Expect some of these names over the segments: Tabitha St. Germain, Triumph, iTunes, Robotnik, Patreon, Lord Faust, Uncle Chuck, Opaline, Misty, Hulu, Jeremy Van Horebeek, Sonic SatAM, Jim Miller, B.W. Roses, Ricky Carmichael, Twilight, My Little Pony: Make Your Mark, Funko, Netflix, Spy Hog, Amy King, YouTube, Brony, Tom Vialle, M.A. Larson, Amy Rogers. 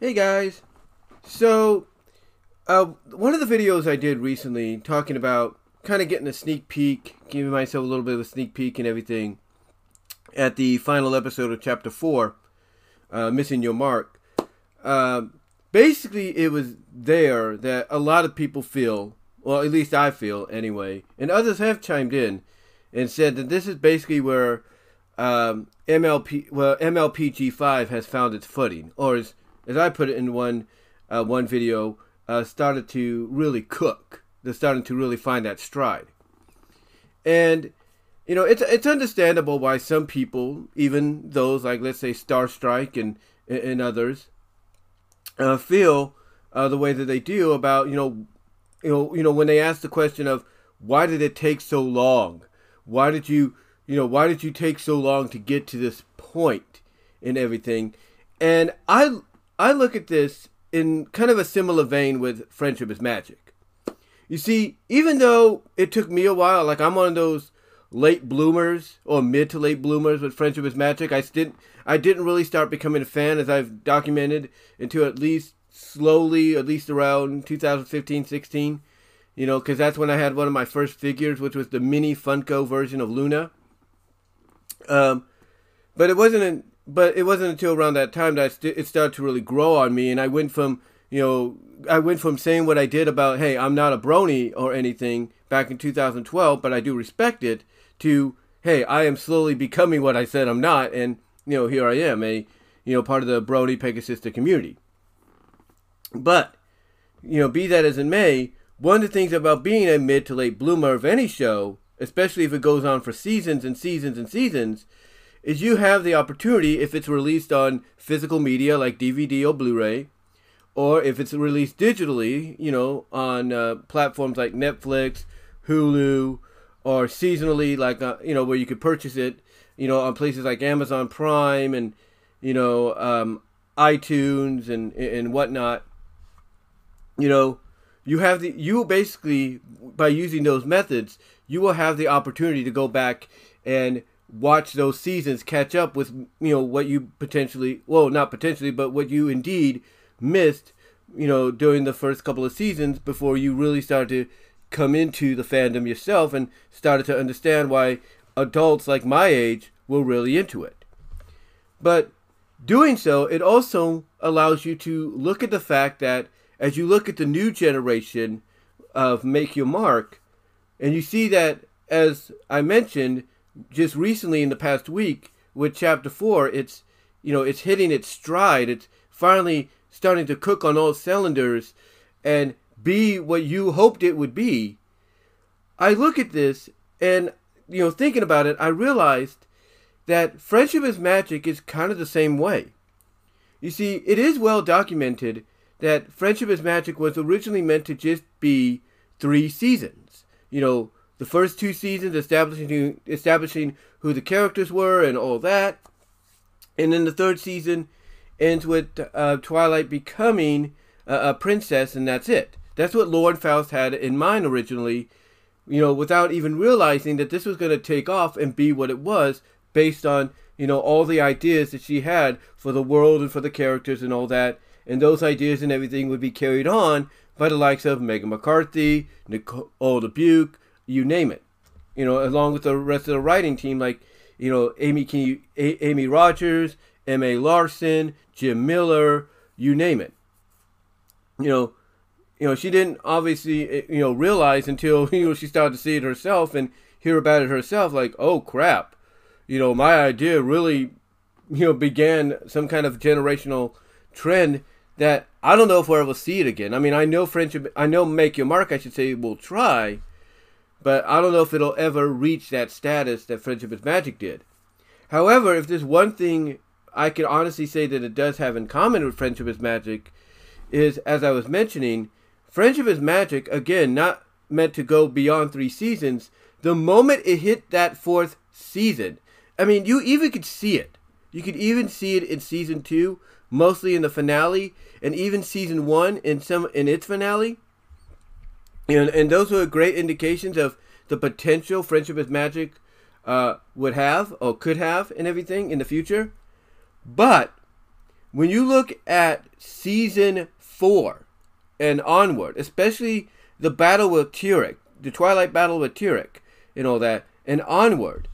Hey guys, so one of the videos I did recently talking about kind of getting a sneak peek, giving myself a little bit of a sneak peek and everything at the final episode of Chapter 4, Missing Your Mark. Basically, it was there that a lot of people feel, well, at least I feel anyway, and others have chimed in and said that this is basically where MLP G5 has found its footing, or is, as I put it in one video, started to really cook. They're starting to really find that stride. And, you know, it's understandable why some people, even those like, let's say, Starstrike and others, feel the way that they do about, you know, when they ask the question of, why did it take so long? Why did you take so long to get to this point and everything? And I look at this in kind of a similar vein with Friendship is Magic. You see, even though it took me a while, like I'm one of those late bloomers or mid to late bloomers with Friendship is Magic, I didn't really start becoming a fan, as I've documented, until at least slowly, at least around 2015-16, you know, because that's when I had one of my first figures, which was the mini Funko version of Luna. But it wasn't until around that time that it started to really grow on me, and I went from saying what I did about, hey, I'm not a brony or anything back in 2012, but I do respect it, to, hey, I am slowly becoming what I said I'm not, and, you know, here I am, part of the brony Pegasister community. But, you know, be that as it may, one of the things about being a mid to late bloomer of any show, especially if it goes on for seasons and seasons and seasons, is you have the opportunity, if it's released on physical media like DVD or Blu-ray, or if it's released digitally, you know, on platforms like Netflix, Hulu, or seasonally, like, where you could purchase it, you know, on places like Amazon Prime and, you know, iTunes and whatnot, you know, you basically, by using those methods, you will have the opportunity to go back and watch those seasons, catch up with, you know, what you potentially, well, not potentially, but what you indeed missed, you know, during the first couple of seasons before you really started to come into the fandom yourself and started to understand why adults like my age were really into it. But doing so, it also allows you to look at the fact that as you look at the new generation of Make Your Mark, and you see that, as I mentioned, just recently in the past week with Chapter 4, it's, you know, it's hitting its stride. It's finally starting to cook on all cylinders and be what you hoped it would be. I look at this and, you know, thinking about it, I realized that Friendship is Magic is kind of the same way. You see, it is well documented that Friendship is Magic was originally meant to just be 3 seasons, you know, the first 2 seasons establishing who the characters were and all that. And then the third season ends with Twilight becoming a princess, and that's it. That's what Lord Faust had in mind originally, you know, without even realizing that this was going to take off and be what it was based on, you know, all the ideas that she had for the world and for the characters and all that. And those ideas and everything would be carried on by the likes of Megan McCarthy, Nicole Dubuque, you name it, you know, along with the rest of the writing team, like, you know, Amy King, Amy Rogers, M.A. Larson, Jim Miller, you name it. You know, she didn't obviously, you know, realize until, you know, she started to see it herself and hear about it herself, like, oh crap, you know, my idea really, you know, began some kind of generational trend that I don't know if we'll ever see it again. I mean, I know Make Your Mark, I should say, will try, but I don't know if it'll ever reach that status that Friendship is Magic did. However, if there's one thing I could honestly say that it does have in common with Friendship is Magic is, as I was mentioning, Friendship is Magic, again, not meant to go beyond 3 seasons. The moment it hit that 4th season, I mean, you even could see it. You could even see it in Season 2, mostly in the finale, and even Season 1 in its finale. And those were great indications of the potential Friendship is Magic would have or could have and everything in the future. But when you look at season 4 and onward, especially the battle with Tirek, the Twilight battle with Tirek and all that, and onward,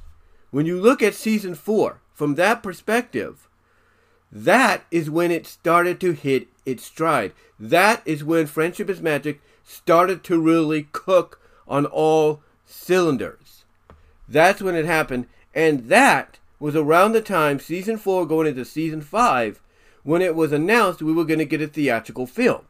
when you look at season 4 from that perspective, that is when it started to hit its stride. That is when Friendship is Magic started to really cook on all cylinders. That's when it happened, and that was around the time, season 4 going into season 5, when it was announced we were going to get a theatrical film.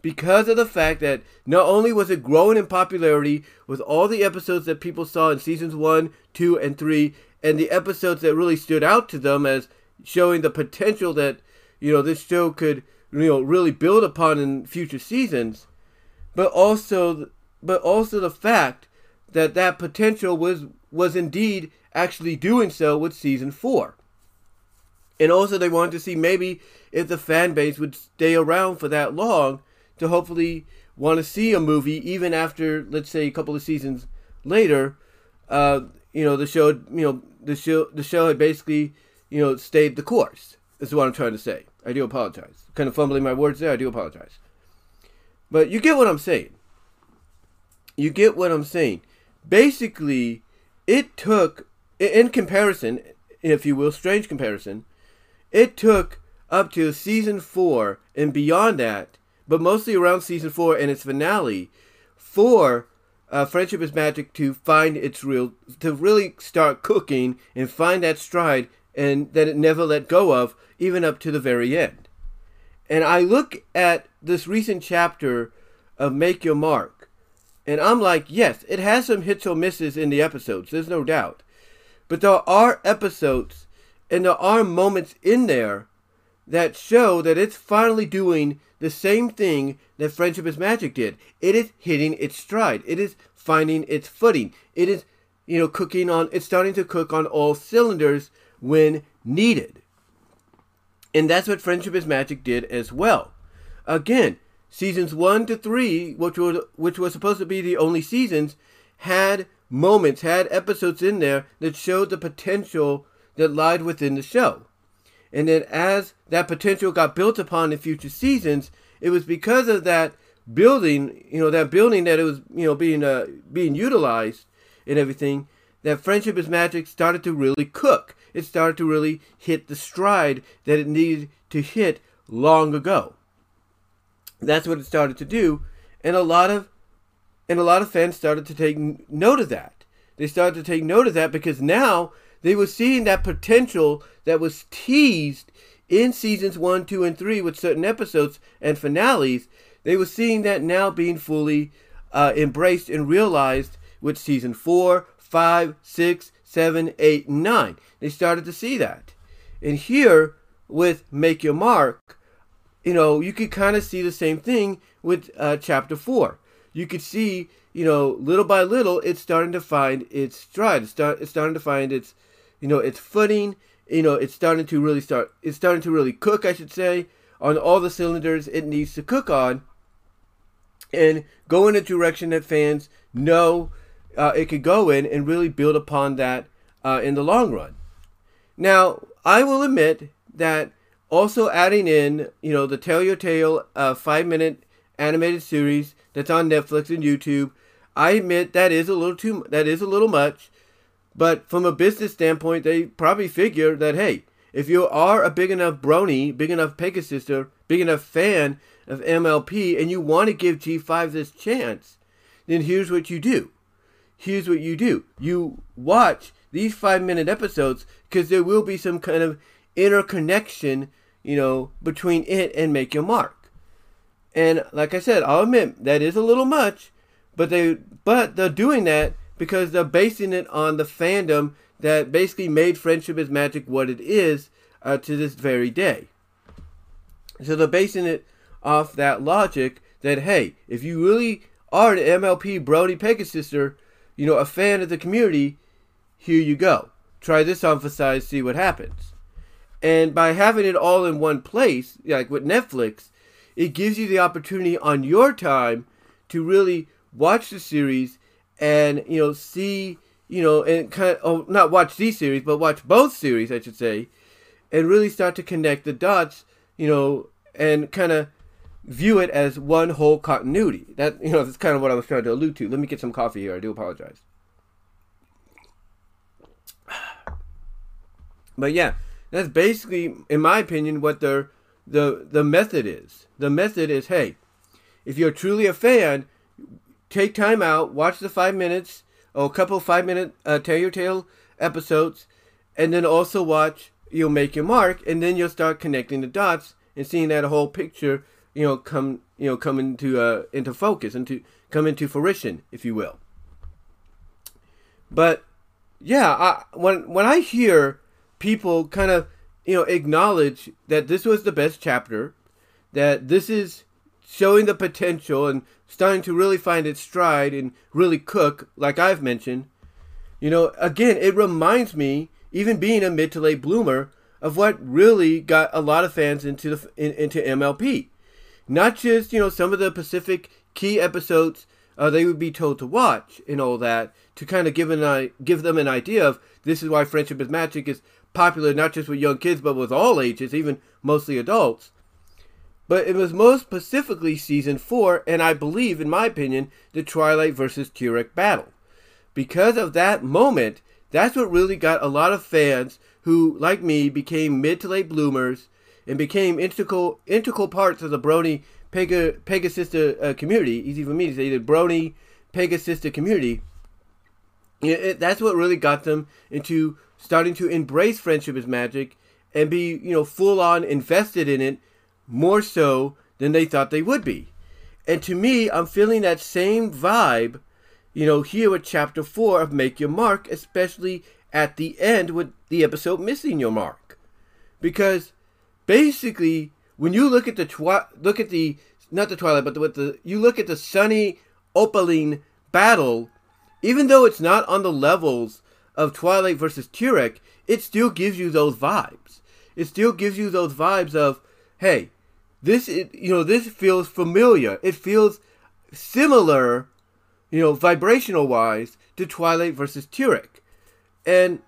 Because of the fact that not only was it growing in popularity with all the episodes that people saw in seasons 1, 2, and 3, and the episodes that really stood out to them as showing the potential that, you know, this show could, you know, really build upon in future seasons, but also the fact that that potential was indeed actually doing so with season 4. And also they wanted to see maybe if the fan base would stay around for that long to hopefully want to see a movie even after, let's say, a couple of seasons later. The show had basically, you know, stayed the course, is what I'm trying to say. I do apologize. Kind of fumbling my words there. I do apologize. But you get what I'm saying. You get what I'm saying. Basically, it took, in comparison, if you will, strange comparison, it took up to season 4 and beyond that, but mostly around season 4 and its finale, for Friendship is Magic to find its real, to really start cooking and find that stride and that it never let go of, even up to the very end. And I look at this recent chapter of Make Your Mark, and I'm like, yes, it has some hits or misses in the episodes, there's no doubt. But there are episodes, and there are moments in there that show that it's finally doing the same thing that Friendship is Magic did. It is hitting its stride. It is finding its footing. It is, you know, cooking on, it's starting to cook on all cylinders when needed. And that's what Friendship is Magic did as well. Again, seasons 1 to 3, which was supposed to be the only seasons, had moments, had episodes in there that showed the potential that lied within the show. And then as that potential got built upon in future seasons, it was because of that building, you know, that building that it was, you know, being utilized and everything, that Friendship is Magic started to really cook. It started to really hit the stride that it needed to hit long ago. That's what it started to do, and a lot of fans started to take note of that. They started to take note of that because now they were seeing that potential that was teased in seasons 1, 2, and 3 with certain episodes and finales. They were seeing that now being fully embraced and realized with season 4, 5, 6, 7, 8, and 9. They started to see that. And here with Make Your Mark, you know, you could kind of see the same thing with chapter 4. You could see, you know, little by little, it's starting to find its stride. It's starting to find its, you know, its footing. You know, it's starting to really cook, I should say, on all the cylinders it needs to cook on, and go in a direction that fans know it could go in and really build upon that in the long run. Now, I will admit that also adding in, you know, the Tell Your Tale 5-minute animated series that's on Netflix and YouTube, I admit that is a little much. But from a business standpoint, they probably figure that, hey, if you are a big enough brony, big enough Pegasister, big enough fan of MLP, and you want to give G5 this chance, then here's what you do. Here's what you do. You watch these 5-minute episodes because there will be some kind of interconnection, you know, between it and Make Your Mark. And like I said, I'll admit that is a little much, but they're doing that because they're basing it on the fandom that basically made Friendship is Magic what it is to this very day. So they're basing it off that logic that, hey, if you really are an MLP Brody Pegasister, you know, a fan of the community, here you go. Try this on for size, see what happens. And by having it all in one place, like with Netflix, it gives you the opportunity on your time to really watch the series and, you know, see, you know, and kind of, not watch these series, but watch both series, I should say, and really start to connect the dots you know, and kind of view it as one whole continuity. That, you know, that's kind of what I was trying to allude to. Let me get some coffee here. I do apologize. But yeah, that's basically, in my opinion, what the method is. The method is, hey, if you're truly a fan, take time out, watch the 5 minutes, or a couple 5-minute Tell Your Tale episodes, and then also watch You'll Make Your Mark, and then you'll start connecting the dots and seeing that whole picture, you know, come into focus, into fruition, if you will. But yeah, when I hear people kind of, you know, acknowledge that this was the best chapter, that this is showing the potential and starting to really find its stride and really cook, like I've mentioned, you know, again, it reminds me, even being a mid to late bloomer, of what really got a lot of fans into MLP. Not just, you know, some of the Pacific key episodes they would be told to watch and all that, to kind of give them an idea of this is why Friendship is Magic is popular, not just with young kids, but with all ages, even mostly adults. But it was most specifically Season 4, and I believe, in my opinion, the Twilight versus Tirek battle. Because of that moment, that's what really got a lot of fans who, like me, became mid to late bloomers and became integral parts of the Brony Pegasister community. Easy for me to say, the Brony Pegasister community. That's what really got them into starting to embrace Friendship is Magic and be, you know, full on invested in it, more so than they thought they would be. And to me, I'm feeling that same vibe, you know, here with Chapter 4 of Make Your Mark, especially at the end with the episode Missing Your Mark. Because basically, when you look at the Sunny Opaline battle, even though it's not on the levels of Twilight versus Tirek, it still gives you those vibes. It still gives you those vibes of, hey, this feels familiar. It feels similar, you know, vibrational-wise, to Twilight versus Tirek. And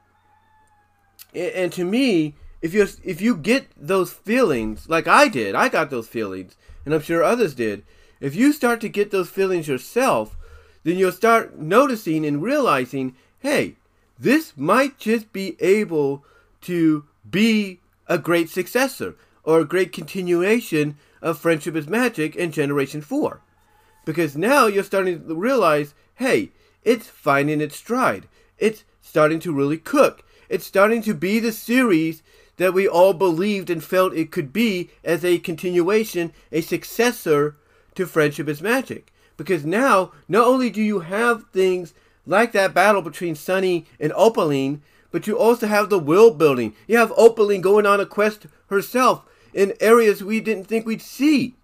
to me, if you get those feelings, like I did, I got those feelings, and I'm sure others did, if you start to get those feelings yourself, then you'll start noticing and realizing, hey, this might just be able to be a great successor or a great continuation of Friendship is Magic and Generation 4. Because now you're starting to realize, hey, it's finding its stride. It's starting to really cook. It's starting to be the series that we all believed and felt it could be as a continuation, a successor to Friendship is Magic. Because now, not only do you have things like that battle between Sunny and Opaline, but you also have the world building. You have Opaline going on a quest herself in areas we didn't think we'd see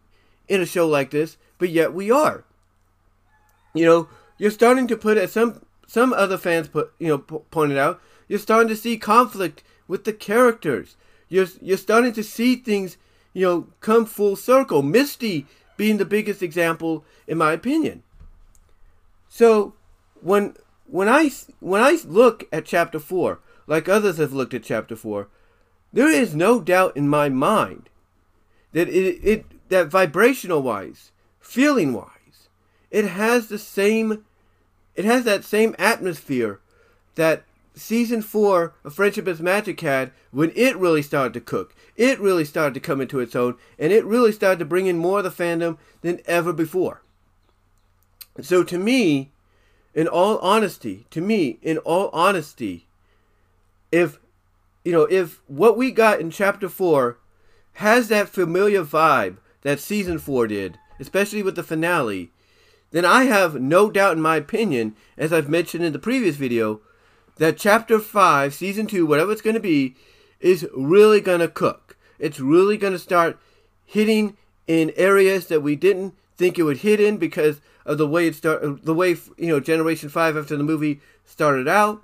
in a show like this, but yet we are. You know, you're starting to put, as some other fans pointed out, you're starting to see conflict with the characters. You're starting to see things, you know, come full circle. Misty being the biggest example, in my opinion. So when I look at Chapter 4, like others have looked at Chapter 4, there is no doubt in my mind that that vibrational-wise, feeling-wise, it has that same atmosphere that Season 4 of Friendship is Magic had when it really started to cook. It really started to come into its own, and it really started to bring in more of the fandom than ever before. So to me, in all honesty, if what we got in Chapter 4 has that familiar vibe that Season 4 did, especially with the finale, then I have no doubt in my opinion, as I've mentioned in the previous video, that Chapter 5, Season 2, whatever it's going to be, is really going to cook. It's really going to start hitting in areas that we didn't think it would hit in because of the way Generation 5 after the movie started out.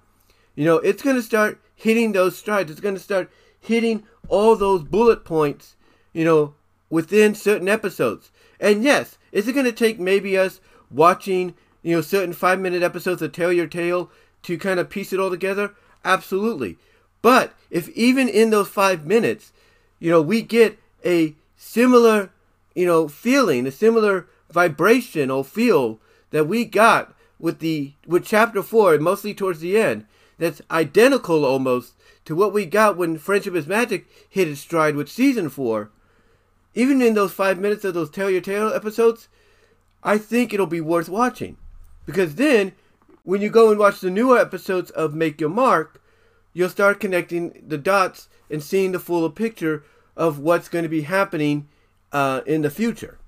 You know, it's going to start hitting those strides. It's going to start hitting all those bullet points, you know, within certain episodes. And yes, is it going to take maybe us watching, you know, certain 5-minute episodes of Tell Your Tale to kind of piece it all together? Absolutely. But if even in those 5 minutes, you know, we get a similar, feeling, a similar vibration or feel that we got with chapter 4, mostly towards the end. That's identical almost to what we got when Friendship is Magic hit its stride with season 4. Even in those 5 minutes of those Tell Your Tale episodes, I think it'll be worth watching. Because then, when you go and watch the newer episodes of Make Your Mark, you'll start connecting the dots and seeing the fuller picture of what's going to be happening in the future.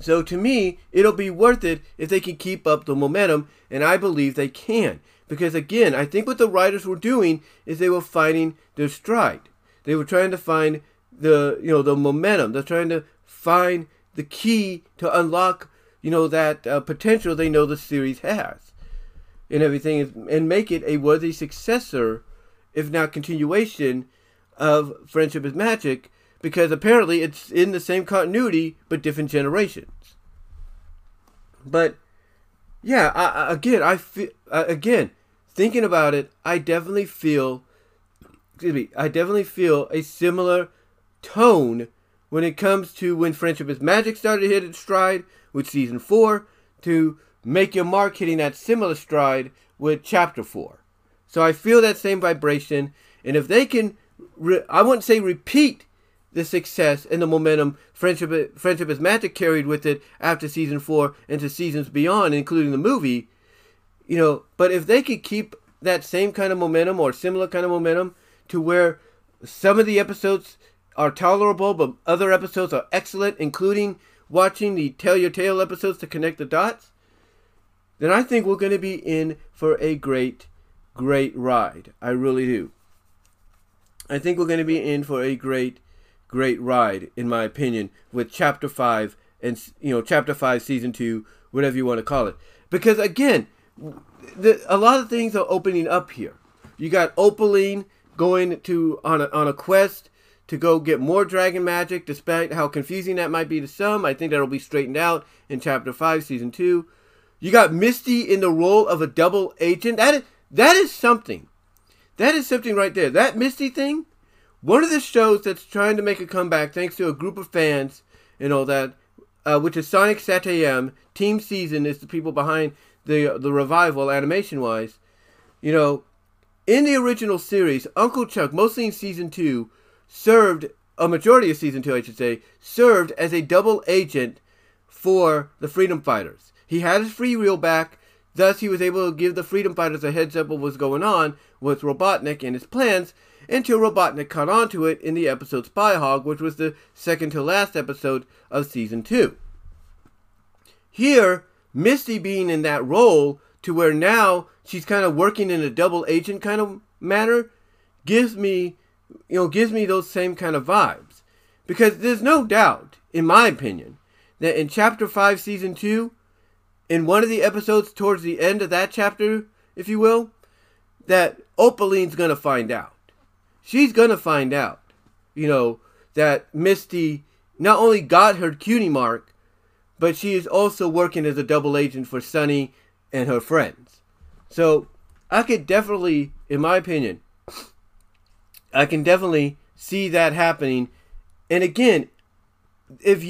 So to me, it'll be worth it if they can keep up the momentum, and I believe they can. Because again, I think what the writers were doing is they were finding their stride. They were trying to find the, the momentum. They're trying to find the key to unlock, that potential they know the series has. And everything is, and make it a worthy successor, if not continuation, of Friendship is Magic, because apparently it's in the same continuity, but different generations. But yeah, I feel, thinking about it, I definitely feel a similar tone when it comes to when Friendship is Magic started to hit its stride with season 4, to Make Your Mark hitting that similar stride with chapter 4. So I feel that same vibration, and if they can, I wouldn't say repeat the success and the momentum Friendship is Magic carried with it after season 4 and to seasons beyond, including the movie, but if they could keep that same kind of momentum or similar kind of momentum to where some of the episodes are tolerable, but other episodes are excellent, including watching the Tell Your Tale episodes to connect the dots, then I think we're going to be in for a great, great ride. I really do. I think we're going to be in for a great, great ride, in my opinion, with Chapter 5 and, Chapter 5, Season 2, whatever you want to call it. Because, again, a lot of things are opening up here. You got Opaline going on a quest to go get more dragon magic, despite how confusing that might be to some. I think that'll be straightened out in Chapter 5, Season 2. You got Misty in the role of a double agent. That is something. That is something right there. That Misty thing, one of the shows that's trying to make a comeback thanks to a group of fans and all that, which is Sonic SatAM. Team Season is the people behind the revival, animation-wise. In the original series, Uncle Chuck, mostly in Season 2, served, a majority of Season 2, I should say, served as a double agent for the Freedom Fighters. He had his free reel back, thus he was able to give the Freedom Fighters a heads up of what was going on with Robotnik and his plans, until Robotnik caught on to it in the episode Spy Hog, which was the second to last episode of Season 2. Here, Misty being in that role, to where now she's kind of working in a double agent kind of manner, gives me those same kind of vibes. Because there's no doubt, in my opinion, that in Chapter 5, Season 2, in one of the episodes towards the end of that chapter, if you will, that Opaline's going to find out. She's going to find out, that Misty not only got her cutie mark, but she is also working as a double agent for Sunny and her friends. So, I could definitely, in my opinion, I can definitely see that happening. And again, if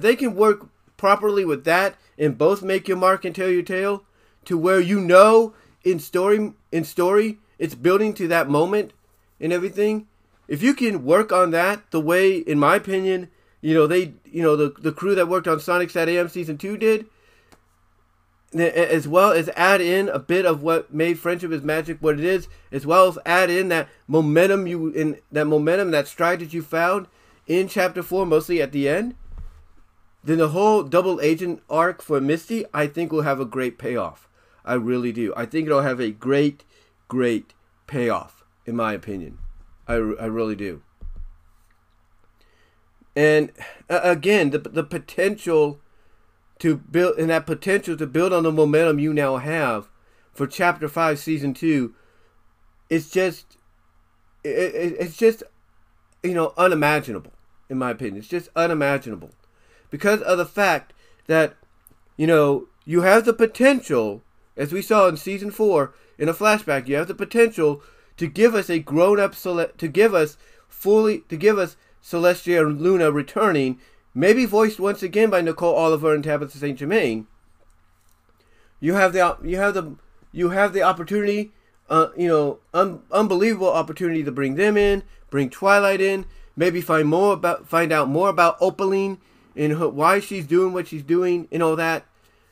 they can work properly with that and both Make Your Mark and Tell Your Tale, to where in story it's building to that moment and everything. If you can work on that the way, in my opinion, the crew that worked on Sonic SatAM Season 2 did, as well as add in a bit of what made Friendship is Magic what it is, as well as add in that momentum that stride that you found in Chapter 4, mostly at the end, then the whole double agent arc for Misty, I think, will have a great payoff. I really do. I think it'll have a great, great payoff, in my opinion. I really do. And again, the potential to build, and that potential to build on the momentum you now have for Chapter 5, Season 2, it's just unimaginable, in my opinion. It's just unimaginable. Because of the fact that, you have the potential, as we saw in Season 4, in a flashback, you have the potential to give us fully, to give us Celestia and Luna returning, maybe voiced once again by Nicole Oliver and Tabitha St. Germain. You have the opportunity, unbelievable opportunity to bring them in, bring Twilight in, maybe find out more about Opaline and her, why she's doing what she's doing and all that.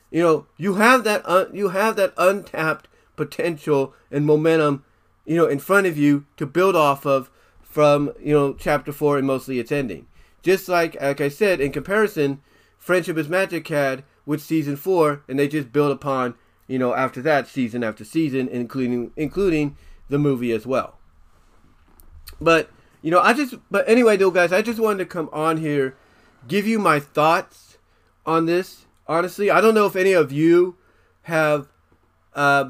You have that untapped potential and momentum, in front of you to build off of from, chapter 4 and mostly its ending. Just like I said, in comparison, Friendship is Magic had with season 4, and they just built upon, after that, season after season, including the movie as well. But anyway, though, guys, I just wanted to come on here, give you my thoughts on this. Honestly, I don't know if any of you have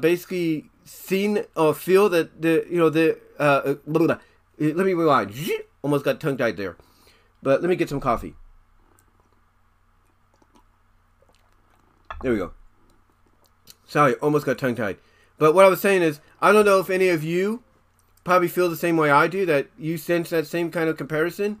basically seen or feel that let me rewind. Almost got tongue-tied there. But let me get some coffee. There we go. Sorry, almost got tongue-tied. But what I was saying is, I don't know if any of you probably feel the same way I do, that you sense that same kind of comparison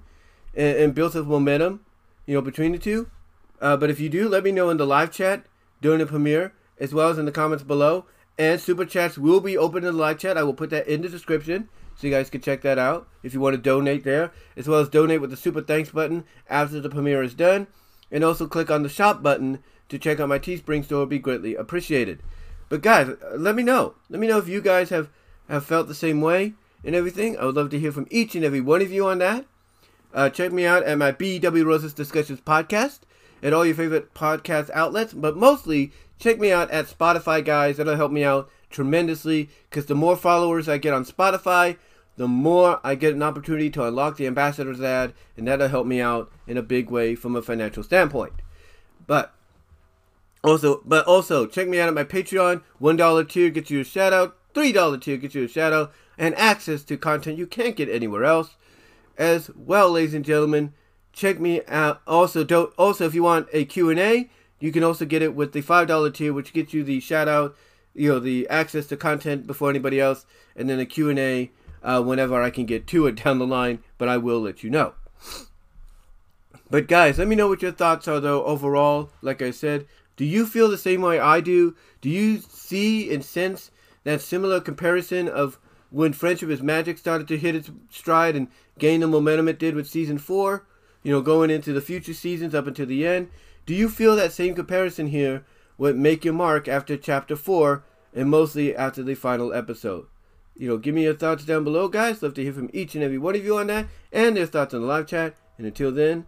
and built of momentum, between the two. But if you do, let me know in the live chat during the premiere, as well as in the comments below. And Super Chats will be open in the live chat. I will put that in the description, so you guys can check that out if you want to donate there, as well as donate with the Super Thanks button after the premiere is done. And also click on the Shop button to check out my Teespring store. It would be greatly appreciated. But guys, let me know. Let me know if you guys have felt the same way and everything. I would love to hear from each and every one of you on that. Check me out at my B.W. Roses Discussions podcast at all your favorite podcast outlets. But mostly, check me out at Spotify, guys. That'll help me out tremendously, because the more followers I get on Spotify, the more I get an opportunity to unlock the ambassadors ad, and that'll help me out in a big way from a financial standpoint. But also check me out at my Patreon. $1 tier gets you a shout out, $3 tier gets you a shout out, and access to content you can't get anywhere else. As well, ladies and gentlemen, check me out. Also, if you want a Q&A, you can also get it with the $5 tier, which gets you the shout out, the access to content before anybody else, and then a Q&A whenever I can get to it down the line, but I will let you know. But guys, let me know what your thoughts are, though, overall. Like I said, do you feel the same way I do? Do you see and sense that similar comparison of when Friendship is Magic started to hit its stride and gain the momentum it did with Season 4, going into the future seasons up until the end? Do you feel that same comparison here with Make Your Mark after Chapter 4 and mostly after the final episode? Give me your thoughts down below, guys. Love to hear from each and every one of you on that and their thoughts on the live chat. And until then,